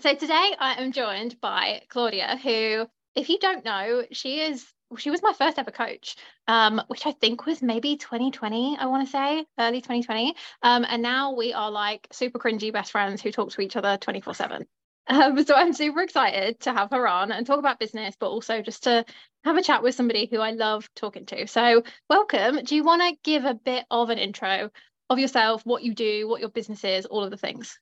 So today I am joined by Claudia, who, if you don't know, she was my first ever coach, which I think was maybe 2020, I want to say, early 2020. And now we are like super cringy best friends who talk to each other 24/7. So I'm super excited to have her on and talk about business, but also just to have a chat with somebody who I love talking to. So welcome. Do you want to give a bit of an intro of yourself, what you do, what your business is, all of the things?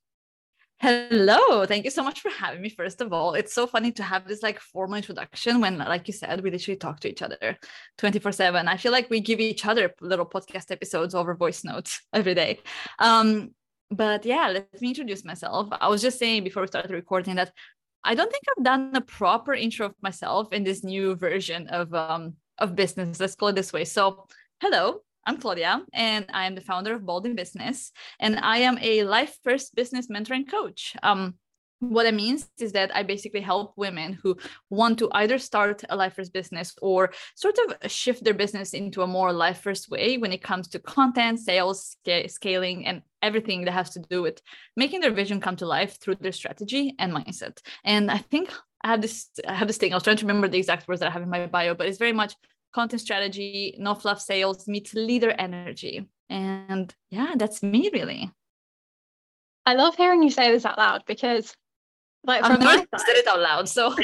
Hello, thank you so much for having me. First of all, it's so funny to have this like formal introduction when, like you said, we literally talk to each other 24/7. I feel like we give each other little podcast episodes over voice notes every day. But yeah, let me introduce myself. I was just saying before we started recording that I don't think I've done a proper intro of myself in this new version of business. Let's call it this way. So hello, I'm Claudia, and I am the founder of Bold in Business, and I am a life first business mentor and coach. What it means is that I basically help women who want to either start a life first business or sort of shift their business into a more life first way when it comes to content, sales, scaling, and everything that has to do with making their vision come to life through their strategy and mindset. And I think I have this thing. I was trying to remember the exact words that I have in my bio, but it's very much content strategy, no fluff sales meets leader energy. And yeah, that's me really. I love hearing you say this out loud because like I've never said it out loud. So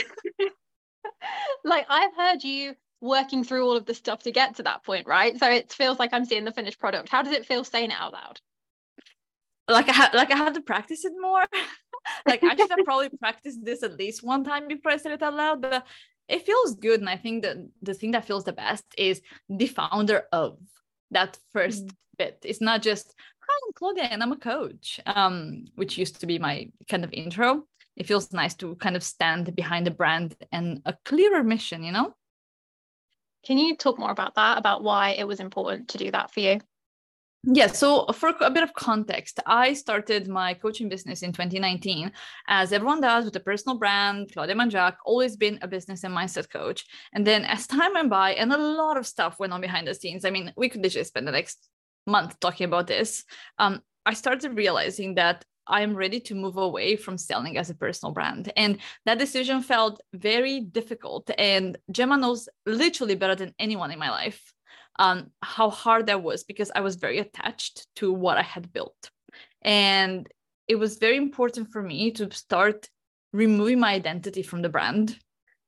like I've heard you working through all of the stuff to get to that point, right? So it feels like I'm seeing the finished product. How does it feel saying it out loud? Like I have to practice it more. Like I should have probably practiced this at least one time before I said it out loud, but it feels good. And I think that the thing that feels the best is the founder of that first bit. It's not just, hi, I'm Claudia and I'm a coach, which used to be my kind of intro. It feels nice to kind of stand behind a brand and a clearer mission, you know? Can you talk more about that, about why it was important to do that for you? Yeah, so for a bit of context, I started my coaching business in 2019, as everyone does, with a personal brand. Claudia Mangeac, always been a business and mindset coach. And then as time went by, and a lot of stuff went on behind the scenes, I mean, we could literally spend the next month talking about this, I started realizing that I'm ready to move away from selling as a personal brand. And that decision felt very difficult. And Jemma knows literally better than anyone in my life how hard that was, because I was very attached to what I had built. And it was very important for me to start removing my identity from the brand,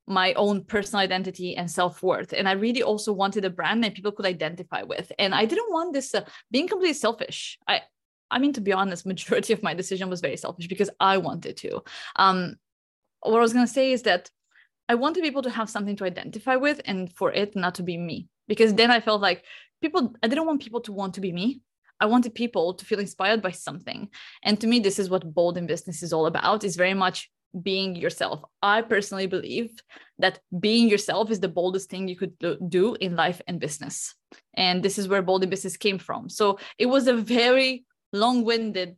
my own personal identity and self-worth. And I really also wanted a brand that people could identify with. And I didn't want this being completely selfish. I mean, to be honest, majority of my decision was very selfish because I wanted to. What I was going to say is that I wanted people to have something to identify with and for it not to be me. Because then I felt like I didn't want people to want to be me. I wanted people to feel inspired by something. And to me, this is what Bold in Business is all about. It's very much being yourself. I personally believe that being yourself is the boldest thing you could do in life and business. And this is where Bold in Business came from. So it was a very long-winded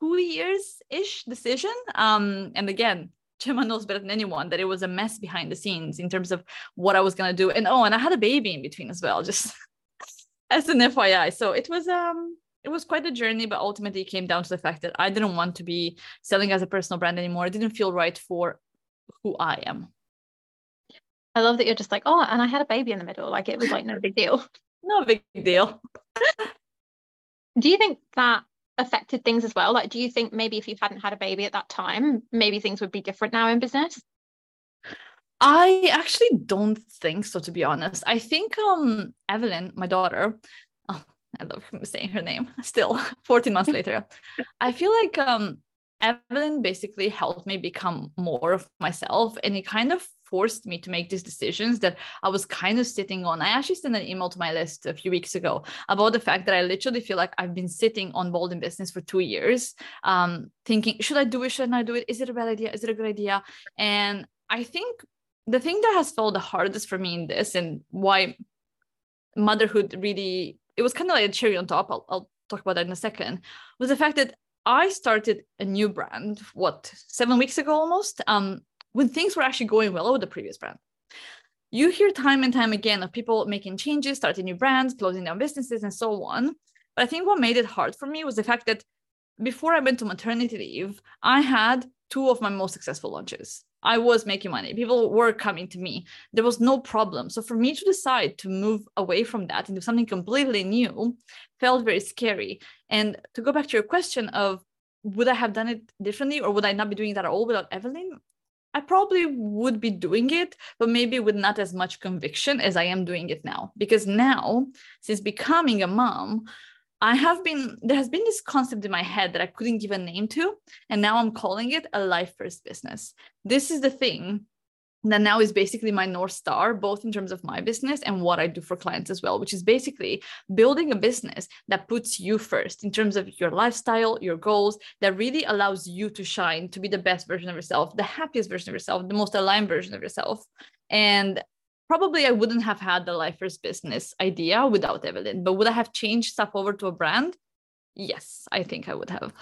2 years-ish decision. And again, Jemma knows better than anyone that it was a mess behind the scenes in terms of what I was going to do. And I had a baby in between as well, just as an FYI. So it was quite a journey, but ultimately it came down to the fact that I didn't want to be selling as a personal brand anymore. It didn't feel right for who I am. I love that you're just like, oh, and I had a baby in the middle. Like it was like, no big deal. No big deal. Do you think that affected things as well? Like, do you think maybe if you hadn't had a baby at that time, maybe things would be different now in business? I actually don't think so, to be honest. I think Evelyn, my daughter, I love saying her name still 14 months later. I feel like Evelyn basically helped me become more of myself, and it kind of forced me to make these decisions that I was kind of sitting on. I actually sent an email to my list a few weeks ago about the fact that I literally feel like I've been sitting on Bold in Business for 2 years, thinking, should I do it? Should I not do it? Is it a bad idea? Is it a good idea? And I think the thing that has felt the hardest for me in this, and why motherhood really, it was kind of like a cherry on top, I'll talk about that in a second, was the fact that I started a new brand, 7 weeks ago almost, when things were actually going well with the previous brand. You hear time and time again of people making changes, starting new brands, closing down businesses, and so on. But I think what made it hard for me was the fact that before I went to maternity leave, I had two of my most successful launches. I was making money. People were coming to me. There was no problem. So for me to decide to move away from that into something completely new felt very scary. And to go back to your question of, would I have done it differently, or would I not be doing that at all without Evelyn? I probably would be doing it, but maybe with not as much conviction as I am doing it now. Because now, since becoming a mom, there has been this concept in my head that I couldn't give a name to. And now I'm calling it a life first business. This is the thing that now is basically my North Star, both in terms of my business and what I do for clients as well, which is basically building a business that puts you first in terms of your lifestyle, your goals, that really allows you to shine, to be the best version of yourself, the happiest version of yourself, the most aligned version of yourself. And probably I wouldn't have had the life first business idea without Evelyn, but would I have changed stuff over to a brand? Yes, I think I would have.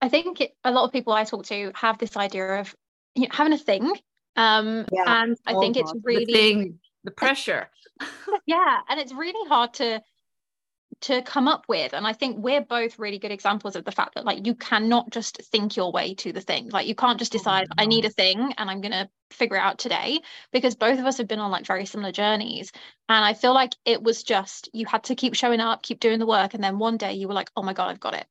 I think a lot of people I talk to have this idea of, you know, having a thing, and I think it's really the pressure. And it's really hard to come up with. And I think we're both really good examples of the fact that, like, you cannot just think your way to the thing. Like, you can't just decide, I need a thing and I'm going to figure it out today, because both of us have been on, like, very similar journeys. And I feel like it was just, you had to keep showing up, keep doing the work. And then one day you were like, oh my God, I've got it.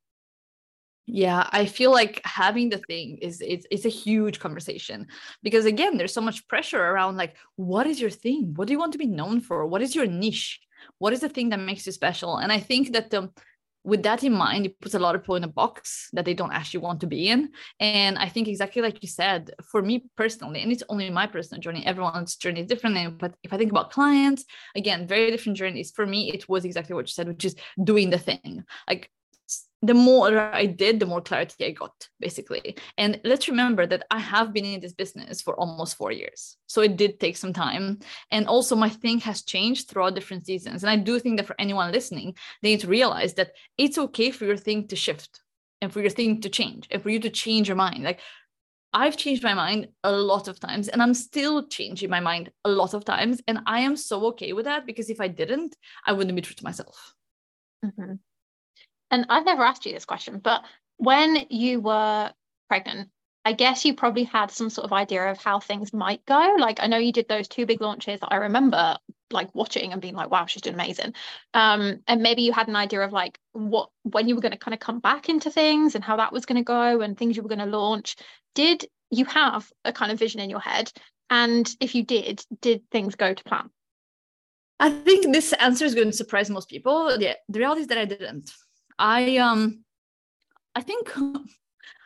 Yeah, I feel like having the thing it's a huge conversation, because again, there's so much pressure around, like, what is your thing? What do you want to be known for? What is your niche? What is the thing that makes you special? And I think that with that in mind, it puts a lot of people in a box that they don't actually want to be in. And I think exactly like you said, for me personally, and it's only my personal journey, everyone's journey is different. But if I think about clients, again, very different journeys. For me, it was exactly what you said, which is doing the thing. Like, the more I did, the more clarity I got, basically. And let's remember that I have been in this business for almost 4 years. So it did take some time. And also my thing has changed throughout different seasons. And I do think that for anyone listening, they need to realize that it's okay for your thing to shift and for your thing to change and for you to change your mind. Like, I've changed my mind a lot of times, and I'm still changing my mind a lot of times. And I am so okay with that, because if I didn't, I wouldn't be true to myself. Mm-hmm. And I've never asked you this question, but when you were pregnant, I guess you probably had some sort of idea of how things might go. Like, I know you did those 2 big launches that I remember, like, watching and being like, wow, she's doing amazing. And maybe you had an idea of, like, when you were going to kind of come back into things and how that was going to go and things you were going to launch. Did you have a kind of vision in your head? And if you did things go to plan? I think this answer is going to surprise most people. Yeah, the reality is that I didn't. I think,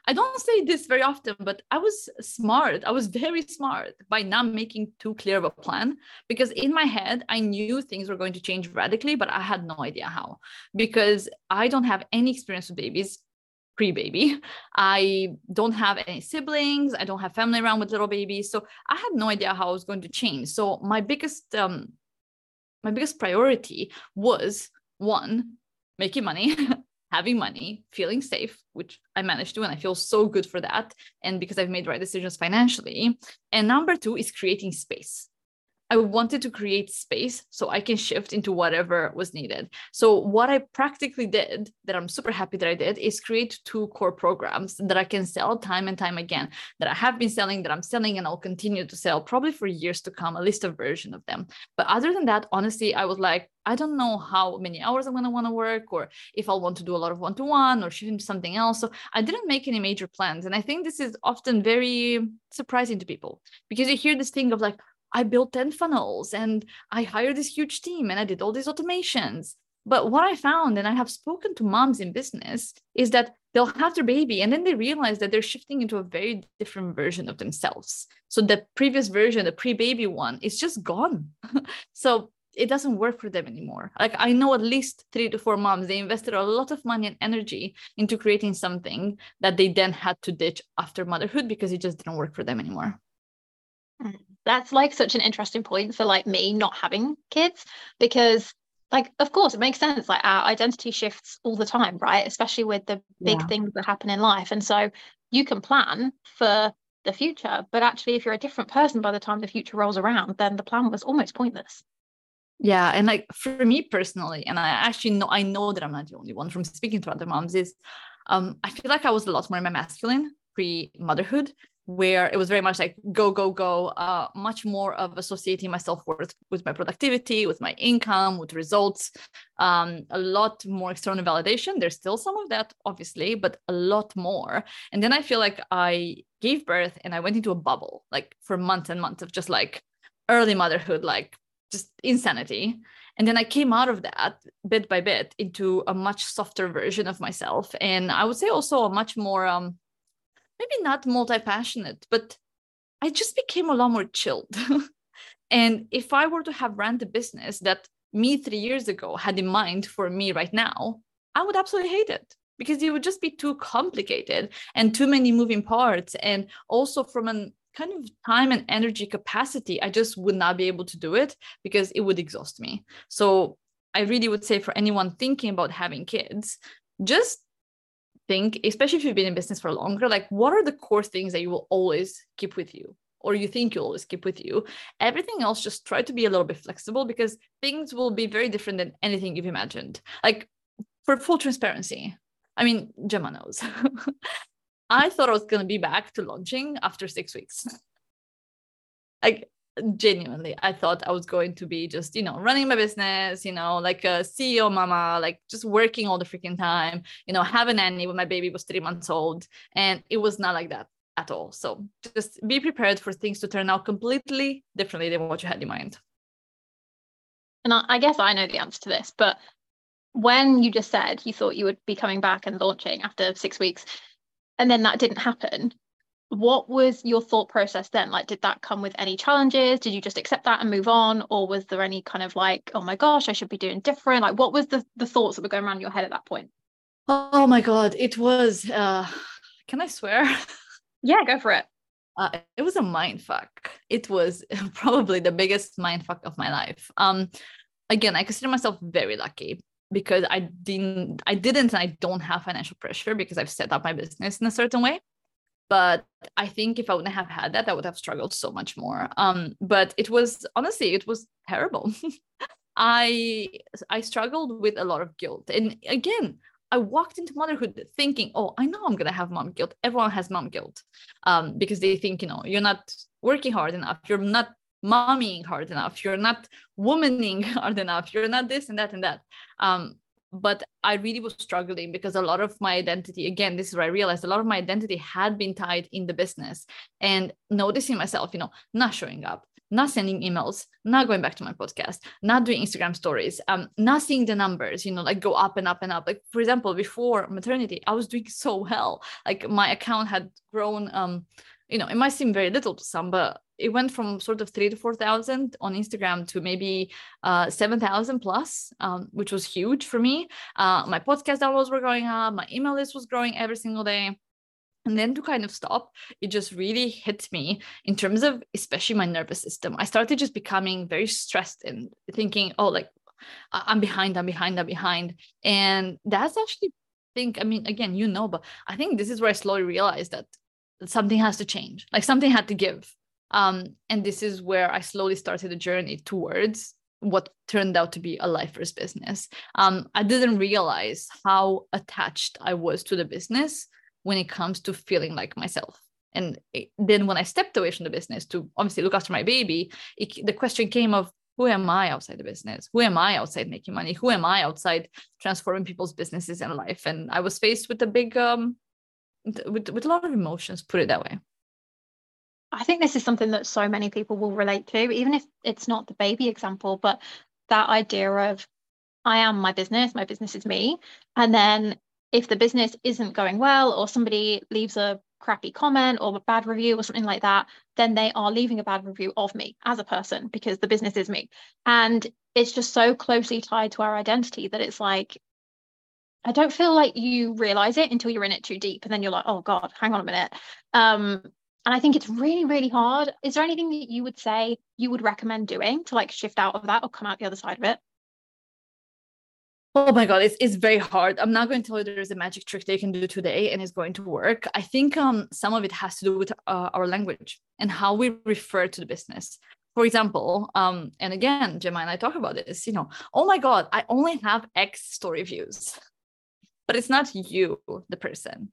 I don't say this very often, but I was smart. I was very smart by not making too clear of a plan, because in my head, I knew things were going to change radically, but I had no idea how, because I don't have any experience with babies pre-baby. I don't have any siblings. I don't have family around with little babies. So I had no idea how I was going to change. So my biggest priority was, 1, making money, having money, feeling safe, which I managed to, and I feel so good for that. And because I've made right decisions financially. And number 2 is creating space. I wanted to create space so I can shift into whatever was needed. So what I practically did, that I'm super happy that I did, is create 2 core programs that I can sell time and time again, that I have been selling, that I'm selling, and I'll continue to sell probably for years to come, at least a version of them. But other than that, honestly, I was like, I don't know how many hours I'm going to want to work, or if I'll want to do a lot of one-to-one or shift into something else. So I didn't make any major plans. And I think this is often very surprising to people, because you hear this thing of, like, I built 10 funnels and I hired this huge team and I did all these automations. But what I found, and I have spoken to moms in business, is that they'll have their baby and then they realize that they're shifting into a very different version of themselves. So the previous version, the pre-baby one, is just gone. So it doesn't work for them anymore. Like, I know at least 3 to 4 moms, they invested a lot of money and energy into creating something that they then had to ditch after motherhood because it just didn't work for them anymore. That's, like, such an interesting point for, like, me not having kids, because, like, of course it makes sense. Like, our identity shifts all the time, right? Especially with the big things that happen in life. And so you can plan for the future, but actually if you're a different person by the time the future rolls around, then the plan was almost pointless. Yeah. And, like, for me personally, and I actually know, I know that I'm not the only one from speaking to other moms, is I feel like I was a lot more in my masculine pre-motherhood, where it was very much like go, go, go, much more of associating my self-worth with my productivity, with my income, with results, a lot more external validation. There's still some of that, obviously, but a lot more. And then I feel like I gave birth and I went into a bubble, like for months and months of just like early motherhood, like just insanity. And then I came out of that bit by bit into a much softer version of myself. And I would say also a much more, maybe not multi-passionate, but I just became a lot more chilled. And if I were to have run the business that me 3 years ago had in mind for me right now, I would absolutely hate it, because it would just be too complicated and too many moving parts. And also from an kind of time and energy capacity, I just would not be able to do it because it would exhaust me. So I really would say for anyone thinking about having kids, just think, especially if you've been in business for longer, like what are the core things that you will always keep with you, or you think you'll always keep with you? Everything else, just try to be a little bit flexible, because things will be very different than anything you've imagined. Like for full transparency, I mean, Jemma knows. I thought I was going to be back to launching after 6 weeks. Like genuinely, I thought I was going to be just, running my business, like a CEO mama, like just working all the freaking time, have a nanny when my baby was 3 months old. And it was not like that at all. So just be prepared for things to turn out completely differently than what you had in mind. And I guess I know the answer to this, but when you just said you thought you would be coming back and launching after 6 weeks, and then that didn't happen, what was your thought process then? Like, did that come with any challenges? Did you just accept that and move on? Or was there any kind of like, oh my gosh, I should be doing different? Like, what was the thoughts that were going around in your head at that point? Oh my God, it was, can I swear? Yeah, go for it. It was a mindfuck. It was probably the biggest mindfuck of my life. Again, I consider myself very lucky, because I didn't, and I don't have financial pressure because I've set up my business in a certain way. But I think if I wouldn't have had that, I would have struggled so much more. But it was, honestly, it was terrible. I struggled with a lot of guilt. And again, I walked into motherhood thinking, oh, I know I'm going to have mom guilt. Everyone has mom guilt, because they think, you're not working hard enough. You're not mommying hard enough, you're not womaning hard enough, you're not this and that and that. But I really was struggling because a lot of my identity, again, this is where I realized a lot of my identity had been tied in the business, and noticing myself, not showing up, not sending emails, not going back to my podcast, not doing Instagram stories, not seeing the numbers, like go up and up and up. Like, for example, before maternity, I was doing so well. Like my account had grown, it might seem very little to some, but it went from sort of 3,000 to 4,000 on Instagram to maybe 7,000 plus, which was huge for me. My podcast downloads were going up. My email list was growing every single day. And then to kind of stop, it just really hit me in terms of especially my nervous system. I started just becoming very stressed and thinking, oh, like I'm behind. And that's actually, but I think this is where I slowly realized that something has to change. Like something had to give. And this is where I slowly started the journey towards what turned out to be a lifer's business. I didn't realize how attached I was to the business when it comes to feeling like myself. And then when I stepped away from the business to obviously look after my baby, the question came of, who am I outside the business? Who am I outside making money? Who am I outside transforming people's businesses and life? And I was faced with a big, with a lot of emotions, put it that way. I think this is something that so many people will relate to, even if it's not the baby example, but that idea of I am my business is me. And then if the business isn't going well, or somebody leaves a crappy comment or a bad review or something like that, then they are leaving a bad review of me as a person, because the business is me. And it's just so closely tied to our identity that it's like, I don't feel like you realize it until you're in it too deep. And then you're like, oh God, hang on a minute. And I think it's really, really hard. Is there anything that you would say you would recommend doing to like shift out of that or come out the other side of it? Oh my God, it's very hard. I'm not going to tell you there's a magic trick they can do today and it's going to work. I think some of it has to do with our language and how we refer to the business. For example, and again, Jemma and I talk about this, oh my God, I only have X story views, but it's not you, the person.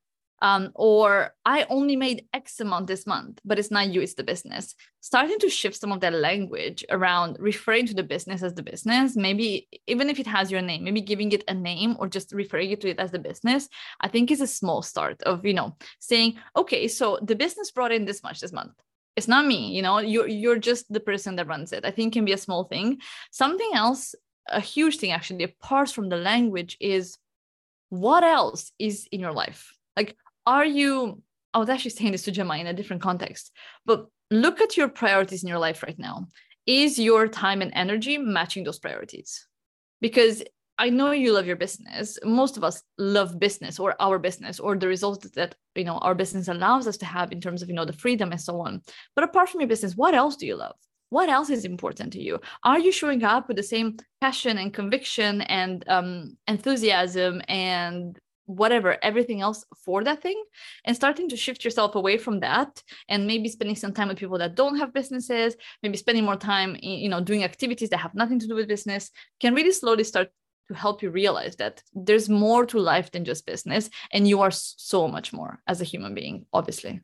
or I only made X amount this month, but it's not you, it's the business. Starting to shift some of that language around, referring to the business as the business, maybe even if it has your name, maybe giving it a name or just referring to it as the business, I think is a small start of, you know, saying, okay, so the business brought in this much this month. It's not me, you know, you're just the person that runs it. I think it can be a small thing. Something else, a huge thing actually, apart from the language, is what else is in your life? Like, I was actually saying this to Jemma in a different context, but look at your priorities in your life right now. Is your time and energy matching those priorities? Because I know you love your business. Most of us love business, or our business, or the results that, you know, our business allows us to have in terms of, you know, the freedom and so on. But apart from your business, what else do you love? What else is important to you? Are you showing up with the same passion and conviction and enthusiasm and whatever, everything else for that thing? And starting to shift yourself away from that, and maybe spending some time with people that don't have businesses, maybe spending more time, you know, doing activities that have nothing to do with business, can really slowly start to help you realize that there's more to life than just business, and you are so much more as a human being, obviously.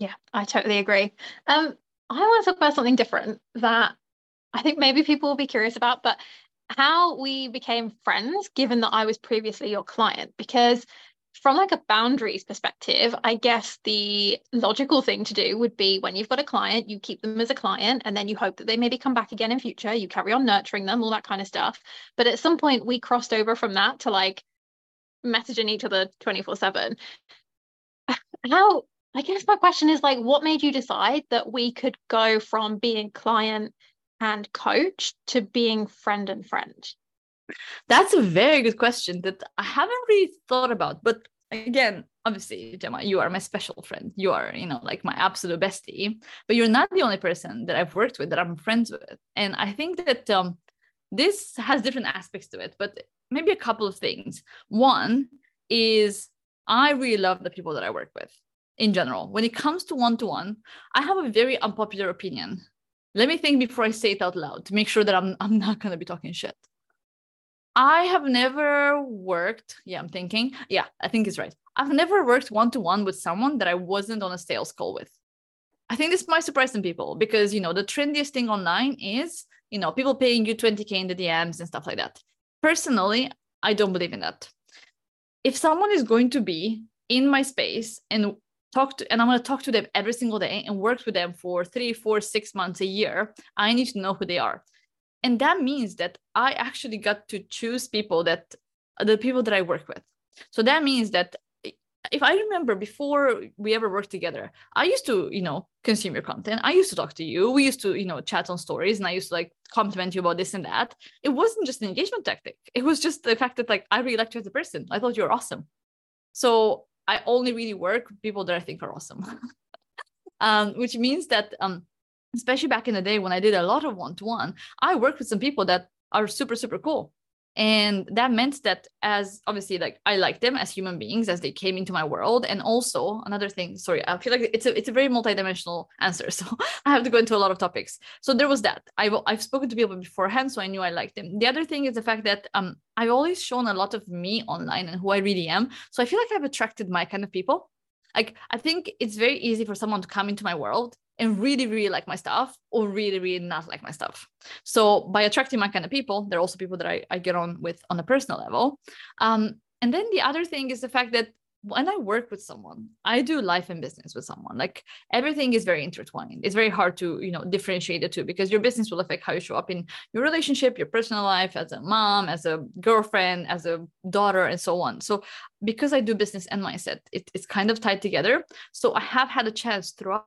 Yeah, I totally agree. I want to talk about something different that I think maybe people will be curious about, but how we became friends, given that I was previously your client. Because from like a boundaries perspective, I guess the logical thing to do would be, when you've got a client, you keep them as a client, and then you hope that they maybe come back again in future, you carry on nurturing them, all that kind of stuff. But at some point we crossed over from that to like messaging each other 24/7. How, I guess my question is, like, what made you decide that we could go from being client and coach to being friend and friend? That's a very good question that I haven't really thought about. But again, obviously, Jemma, you are my special friend. You are, you know, like my absolute bestie, but you're not the only person that I've worked with that I'm friends with. And I think that this has different aspects to it, but maybe a couple of things. One is, I really love the people that I work with in general. When it comes to one-to-one, I have a very unpopular opinion. Let me think before I say it out loud to make sure that I'm not going to be talking shit. I have never worked. Yeah, I'm thinking. Yeah, I think it's right. I've never worked one-to-one with someone that I wasn't on a sales call with. I think this might surprise some people because, you know, the trendiest thing online is, you know, people paying you 20K in the DMs and stuff like that. Personally, I don't believe in that. If someone is going to be in my space and I'm going to talk to them every single day and work with them for 3, 4, 6 months, a year, I need to know who they are. And that means that I actually got to choose people that the people that I work with. So that means that if I remember before we ever worked together, I used to, you know, consume your content. I used to talk to you. We used to, you know, chat on stories, and I used to like compliment you about this and that. It wasn't just an engagement tactic. It was just the fact that, like, I really liked you as a person. I thought you were awesome. So I only really work with people that I think are awesome, which means that, especially back in the day when I did a lot of one-to-one, I worked with some people that are super, super cool. And that meant that, as obviously, like, I liked them as human beings as they came into my world. And also another thing, sorry, I feel like it's a very multidimensional answer. So I have to go into a lot of topics. So there was that. I've spoken to people beforehand, so I knew I liked them. The other thing is the fact that I've always shown a lot of me online and who I really am. So I feel like I've attracted my kind of people. Like, I think it's very easy for someone to come into my world and really, really like my stuff, or really, really not like my stuff. So by attracting my kind of people, they're also people that I get on with on a personal level. And then the other thing is the fact that when I work with someone, I do life and business with someone. Like, everything is very intertwined. It's very hard to, you know, differentiate the two, because your business will affect how you show up in your relationship, your personal life, as a mom, as a girlfriend, as a daughter, and so on. So because I do business and mindset, it's kind of tied together. So I have had a chance throughout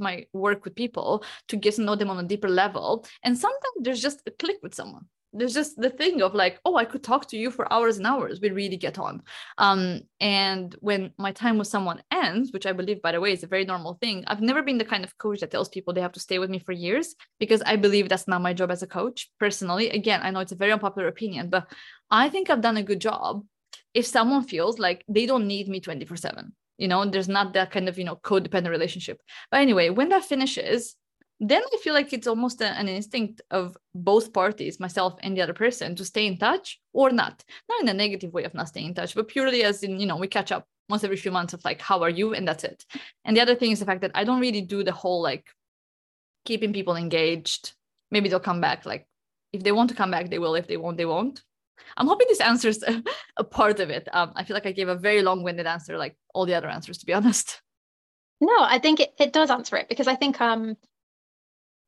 my work with people to get to know them on a deeper level. And sometimes there's just a click with someone. There's just the thing of like, oh, I could talk to you for hours and hours. We really get on. And when my time with someone ends, which I believe, by the way, is a very normal thing. I've never been the kind of coach that tells people they have to stay with me for years, because I believe that's not my job as a coach. Personally, again, I know it's a very unpopular opinion, but I think I've done a good job if someone feels like they don't need me 24/7. You know, there's not that kind of, you know, codependent relationship. But anyway, when that finishes, then I feel like it's almost an instinct of both parties, myself and the other person, to stay in touch or not in a negative way of not staying in touch, but purely as in, you know, we catch up once every few months of like, how are you? And that's it. And the other thing is the fact that I don't really do the whole like keeping people engaged. Maybe they'll come back. Like if they want to come back, they will. If they won't, they won't. I'm hoping this answers a part of it. I feel like I gave a very long-winded answer, like all the other answers, to be honest. No, I think it does answer it, because I think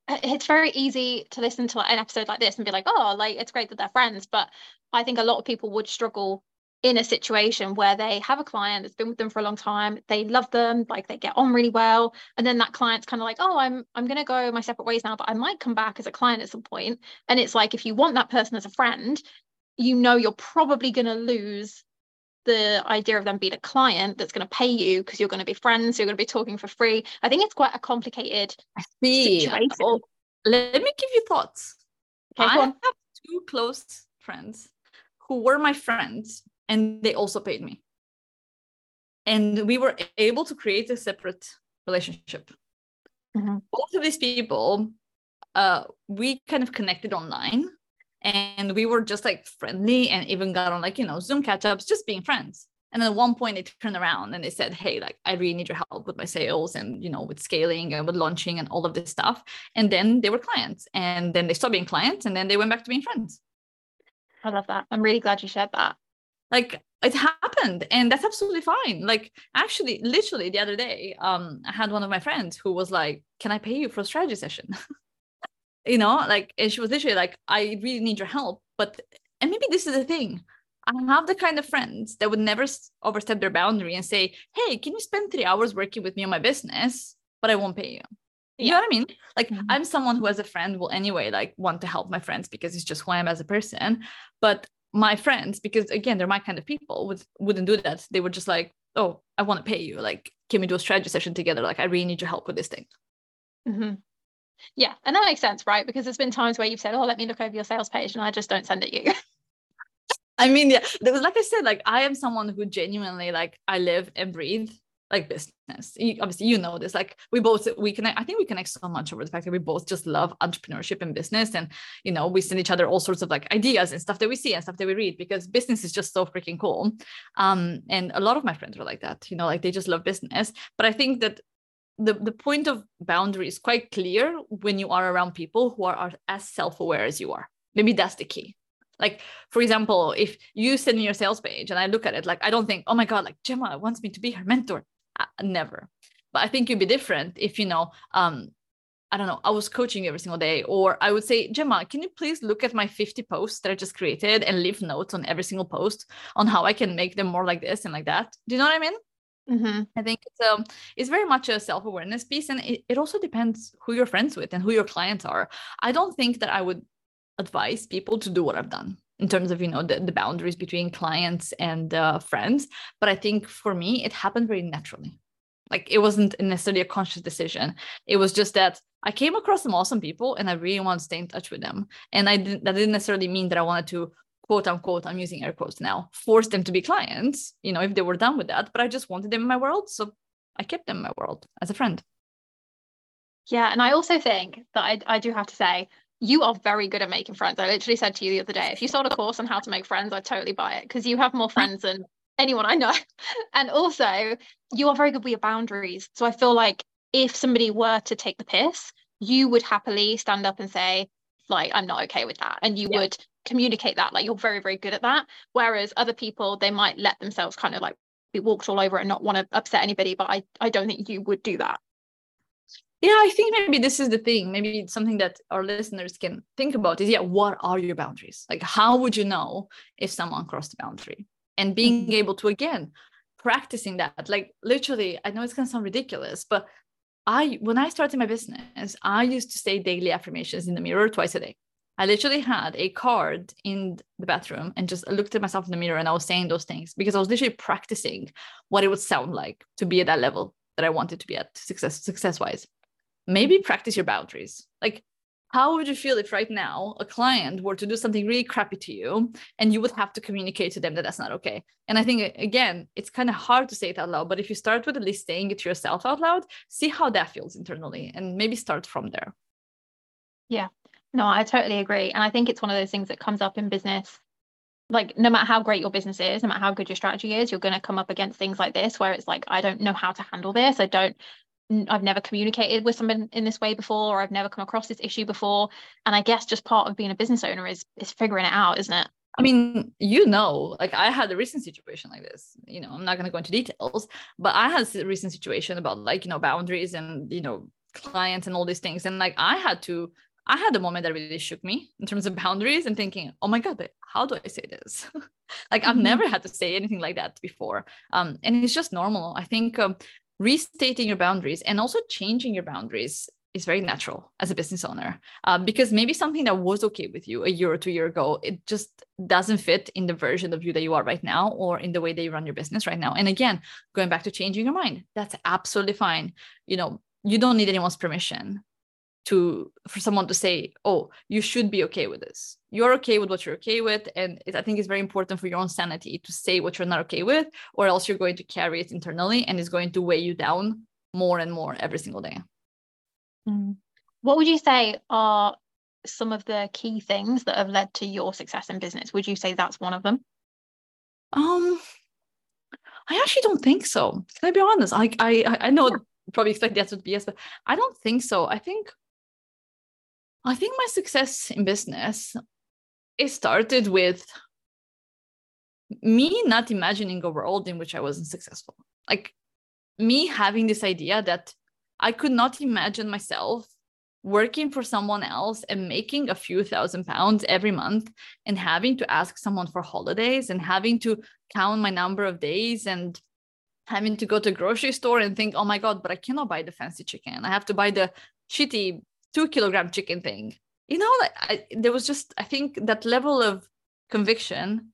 it's very easy to listen to an episode like this and be like, oh, like it's great that they're friends. But I think a lot of people would struggle in a situation where they have a client that's been with them for a long time, they love them, like they get on really well. And then that client's kind of like, oh, I'm going to go my separate ways now, but I might come back as a client at some point. And it's like, if you want that person as a friend, you know, you're probably going to lose the idea of them being a client that's going to pay you, because you're going to be friends, you're going to be talking for free. I think it's quite a complicated situation. Well, let me give you thoughts. Okay, I have two close friends who were my friends, and they also paid me. And we were able to create a separate relationship. Mm-hmm. Both of these people, we kind of connected online. And we were just like friendly and even got on like, you know, Zoom catch-ups, just being friends. And at one point they turned around and they said, hey, like, I really need your help with my sales and, you know, with scaling and with launching and all of this stuff. And then they were clients, and then they stopped being clients, and then they went back to being friends. I love that. I'm really glad you shared that. Like it happened, and that's absolutely fine. Like actually, literally the other day, I had one of my friends who was like, can I pay you for a strategy session? You know, like, and she was literally like, I really need your help. But, and maybe this is the thing, I have the kind of friends that would never overstep their boundary and say, hey, can you spend 3 hours working with me on my business, but I won't pay you. You know what I mean? Like, mm-hmm. I'm someone who as a friend will anyway, like want to help my friends because it's just who I am as a person. But my friends, because again, they're my kind of people, wouldn't do that. They were just like, oh, I want to pay you. Like, can we do a strategy session together? Like, I really need your help with this thing. Mm-hmm. Yeah, and that makes sense, right? Because there's been times where you've said, oh, let me look over your sales page, and I just don't send it you. I mean, yeah, there was, like I said, like I am someone who genuinely, like I live and breathe like business. Obviously, you know this, like we connect. I think we connect so much over the fact that we both just love entrepreneurship and business. And, you know, we send each other all sorts of like ideas and stuff that we see and stuff that we read, because business is just so freaking cool. And a lot of my friends are like that, you know, like they just love business. But I think that the point of boundary is quite clear when you are around people who are as self-aware as you are. Maybe that's the key. Like, for example, if you send me your sales page and I look at it, like, I don't think, oh my God, like Jemma wants me to be her mentor. Never. But I think you'd be different if, you know, I don't know, I was coaching you every single day, or I would say, Jemma, can you please look at my 50 posts that I just created and leave notes on every single post on how I can make them more like this and like that. Do you know what I mean? Mm-hmm. I think it's very much a self-awareness piece, and it also depends who you're friends with and who your clients are. I don't think that I would advise people to do what I've done in terms of, you know, the boundaries between clients and friends. But I think for me, it happened very naturally. Like it wasn't necessarily a conscious decision. It was just that I came across some awesome people and I really want to stay in touch with them. And that didn't necessarily mean that I wanted to, quote unquote, I'm using air quotes now, force them to be clients, you know, if they were done with that, but I just wanted them in my world. So I kept them in my world as a friend. Yeah. And I also think that I do have to say, you are very good at making friends. I literally said to you the other day, if you sold a course on how to make friends, I'd totally buy it, because you have more friends than anyone I know. And also you are very good with your boundaries. So I feel like if somebody were to take the piss, you would happily stand up and say, like, I'm not okay with that. And you would communicate that. Like, you're very, very good at that. Whereas other people, they might let themselves kind of like be walked all over and not want to upset anybody. But I don't think you would do that. Yeah, I think maybe this is the thing. Maybe it's something that our listeners can think about is, yeah, what are your boundaries? Like, how would you know if someone crossed the boundary? And being able to, again, practicing that, like literally, I know it's going to sound ridiculous, but when I started my business, I used to say daily affirmations in the mirror twice a day. I literally had a card in the bathroom and just looked at myself in the mirror, and I was saying those things because I was literally practicing what it would sound like to be at that level that I wanted to be at success-wise. Maybe practice your boundaries. Like, how would you feel if right now a client were to do something really crappy to you and you would have to communicate to them that that's not okay? And I think, again, it's kind of hard to say it out loud, but if you start with at least saying it to yourself out loud, see how that feels internally and maybe start from there. Yeah, no, I totally agree. And I think it's one of those things that comes up in business like, no matter how great your business is, no matter how good your strategy is, you're going to come up against things like this where it's like, I don't know how to handle this. I've never communicated with someone in this way before, or I've never come across this issue before. And I guess just part of being a business owner is figuring it out, isn't it? I mean, like I had a recent situation like this, I'm not going to go into details, but I had a recent situation about boundaries and, clients and all these things. And like, I had a moment that really shook me in terms of boundaries and thinking, oh my God, how do I say this? Like, I've never had to say anything like that before. And it's just normal. I think restating your boundaries and also changing your boundaries is very natural as a business owner, because maybe something that was okay with you a year or 2 years ago, it just doesn't fit in the version of you that you are right now, or in the way that you run your business right now. And again, going back to changing your mind, that's absolutely fine. You don't need anyone's permission for someone to say, oh, you should be okay with this. You're okay with what you're okay with. And I think it's very important for your own sanity to say what you're not okay with, or else you're going to carry it internally and it's going to weigh you down more and more every single day. What would you say are some of the key things that have led to your success in business? Would you say that's one of them? I actually don't think so. Can I be honest? I know probably expect the answer to be yes, but I don't think so. I think my success in business, it started with me not imagining a world in which I wasn't successful. Like me having this idea that I could not imagine myself working for someone else and making a few £1,000 every month and having to ask someone for holidays and having to count my number of days and having to go to a grocery store and think, oh my God, but I cannot buy the fancy chicken. I have to buy the shitty 2-kilogram chicken thing. I think that level of conviction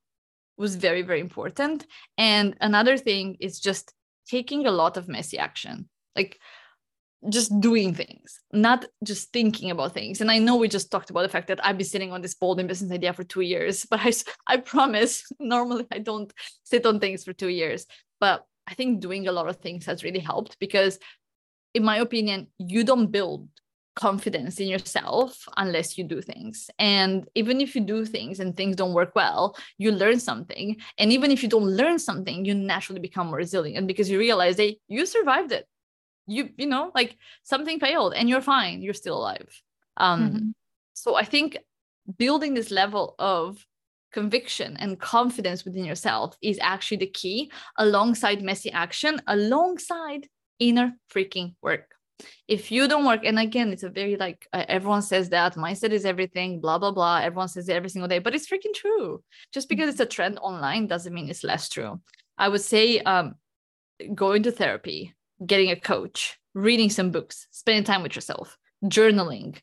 was very, very important. And another thing is just taking a lot of messy action. Like, just doing things, not just thinking about things. And I know we just talked about the fact that I've been sitting on this bold in business idea for 2 years, but I promise normally I don't sit on things for 2 years. But I think doing a lot of things has really helped, because in my opinion, you don't build confidence in yourself unless you do things. And even if you do things and things don't work well, you learn something. And even if you don't learn something, you naturally become more resilient, because you realize that you survived it. Like something failed and you're fine. You're still alive. So I think building this level of conviction and confidence within yourself is actually the key, alongside messy action, alongside inner freaking work. If you don't work, and again, it's a very everyone says that mindset is everything, blah, blah, blah. Everyone says it every single day, but it's freaking true. Just because it's a trend online doesn't mean it's less true. I would say going to therapy, getting a coach, reading some books, spending time with yourself, journaling,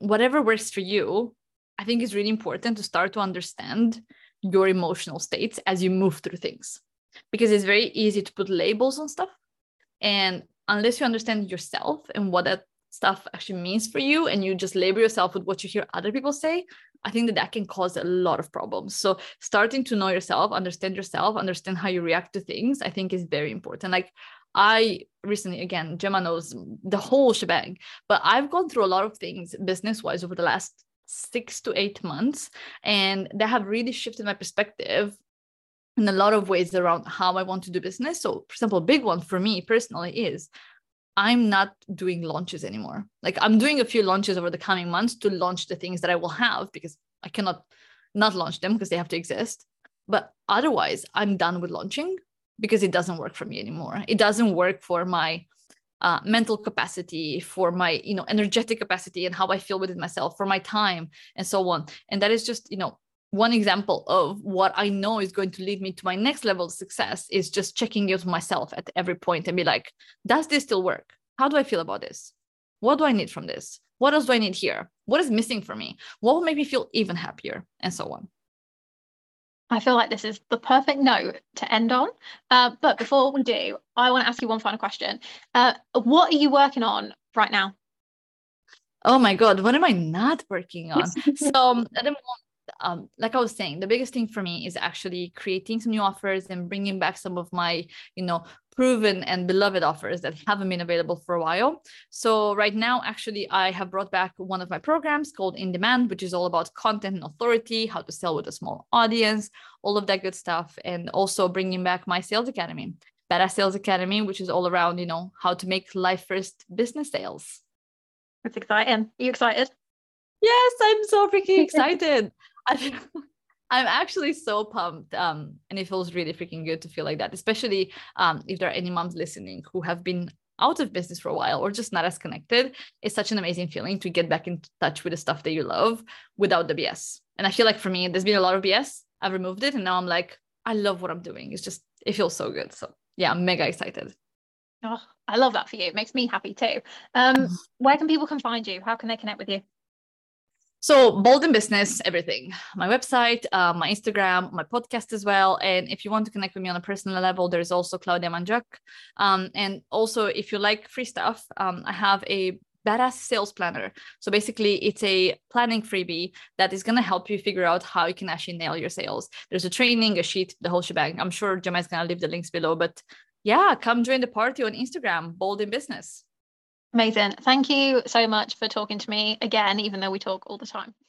whatever works for you. I think it's really important to start to understand your emotional states as you move through things, because it's very easy to put labels on stuff. And unless you understand yourself and what that stuff actually means for you, and you just label yourself with what you hear other people say, I think that can cause a lot of problems. So starting to know yourself, understand how you react to things, I think is very important. Like I recently, again, Jemma knows the whole shebang, but I've gone through a lot of things business-wise over the last 6 to 8 months, and they have really shifted my perspective in a lot of ways around how I want to do business. So for example, a big one for me personally is I'm not doing launches anymore. Like I'm doing a few launches over the coming months to launch the things that I will have, because I cannot not launch them because they have to exist. But otherwise, I'm done with launching because it doesn't work for me anymore. It doesn't work for my mental capacity, for my energetic capacity and how I feel within myself, for my time and so on. And that is just one example of what I know is going to lead me to my next level of success, is just checking in with myself at every point and be like, does this still work? How do I feel about this? What do I need from this? What else do I need here? What is missing for me? What will make me feel even happier? And so on. I feel like this is the perfect note to end on. But before we do, I want to ask you one final question. What are you working on right now? Oh my God, what am I not working on? So at the moment, like I was saying, the biggest thing for me is actually creating some new offers and bringing back some of my, proven and beloved offers that haven't been available for a while. So right now, actually, I have brought back one of my programs called In Demand, which is all about content and authority, how to sell with a small audience, all of that good stuff. And also bringing back my sales academy, Better Sales Academy, which is all around, how to make life first business sales. That's exciting. Are you excited? Yes, I'm so freaking excited. I'm actually so pumped. And it feels really freaking good to feel like that, especially if there are any moms listening who have been out of business for a while or just not as connected. It's such an amazing feeling to get back in touch with the stuff that you love without the BS. And I feel like for me, there's been a lot of BS. I've removed it. And now I'm like, I love what I'm doing. It's just, it feels so good. So yeah, I'm mega excited. Oh, I love that for you. It makes me happy too. Where can people come find you? How can they connect with you? So Bold in Business, everything, my website, my Instagram, my podcast as well. And if you want to connect with me on a personal level, there's also Claudia Mangeac. And also if you like free stuff, I have a Badass Sales Planner. So basically it's a planning freebie that is going to help you figure out how you can actually nail your sales. There's a training, a sheet, the whole shebang. I'm sure Jemma is going to leave the links below, but yeah, come join the party on Instagram, Bold in Business. Amazing. Thank you so much for talking to me again, even though we talk all the time.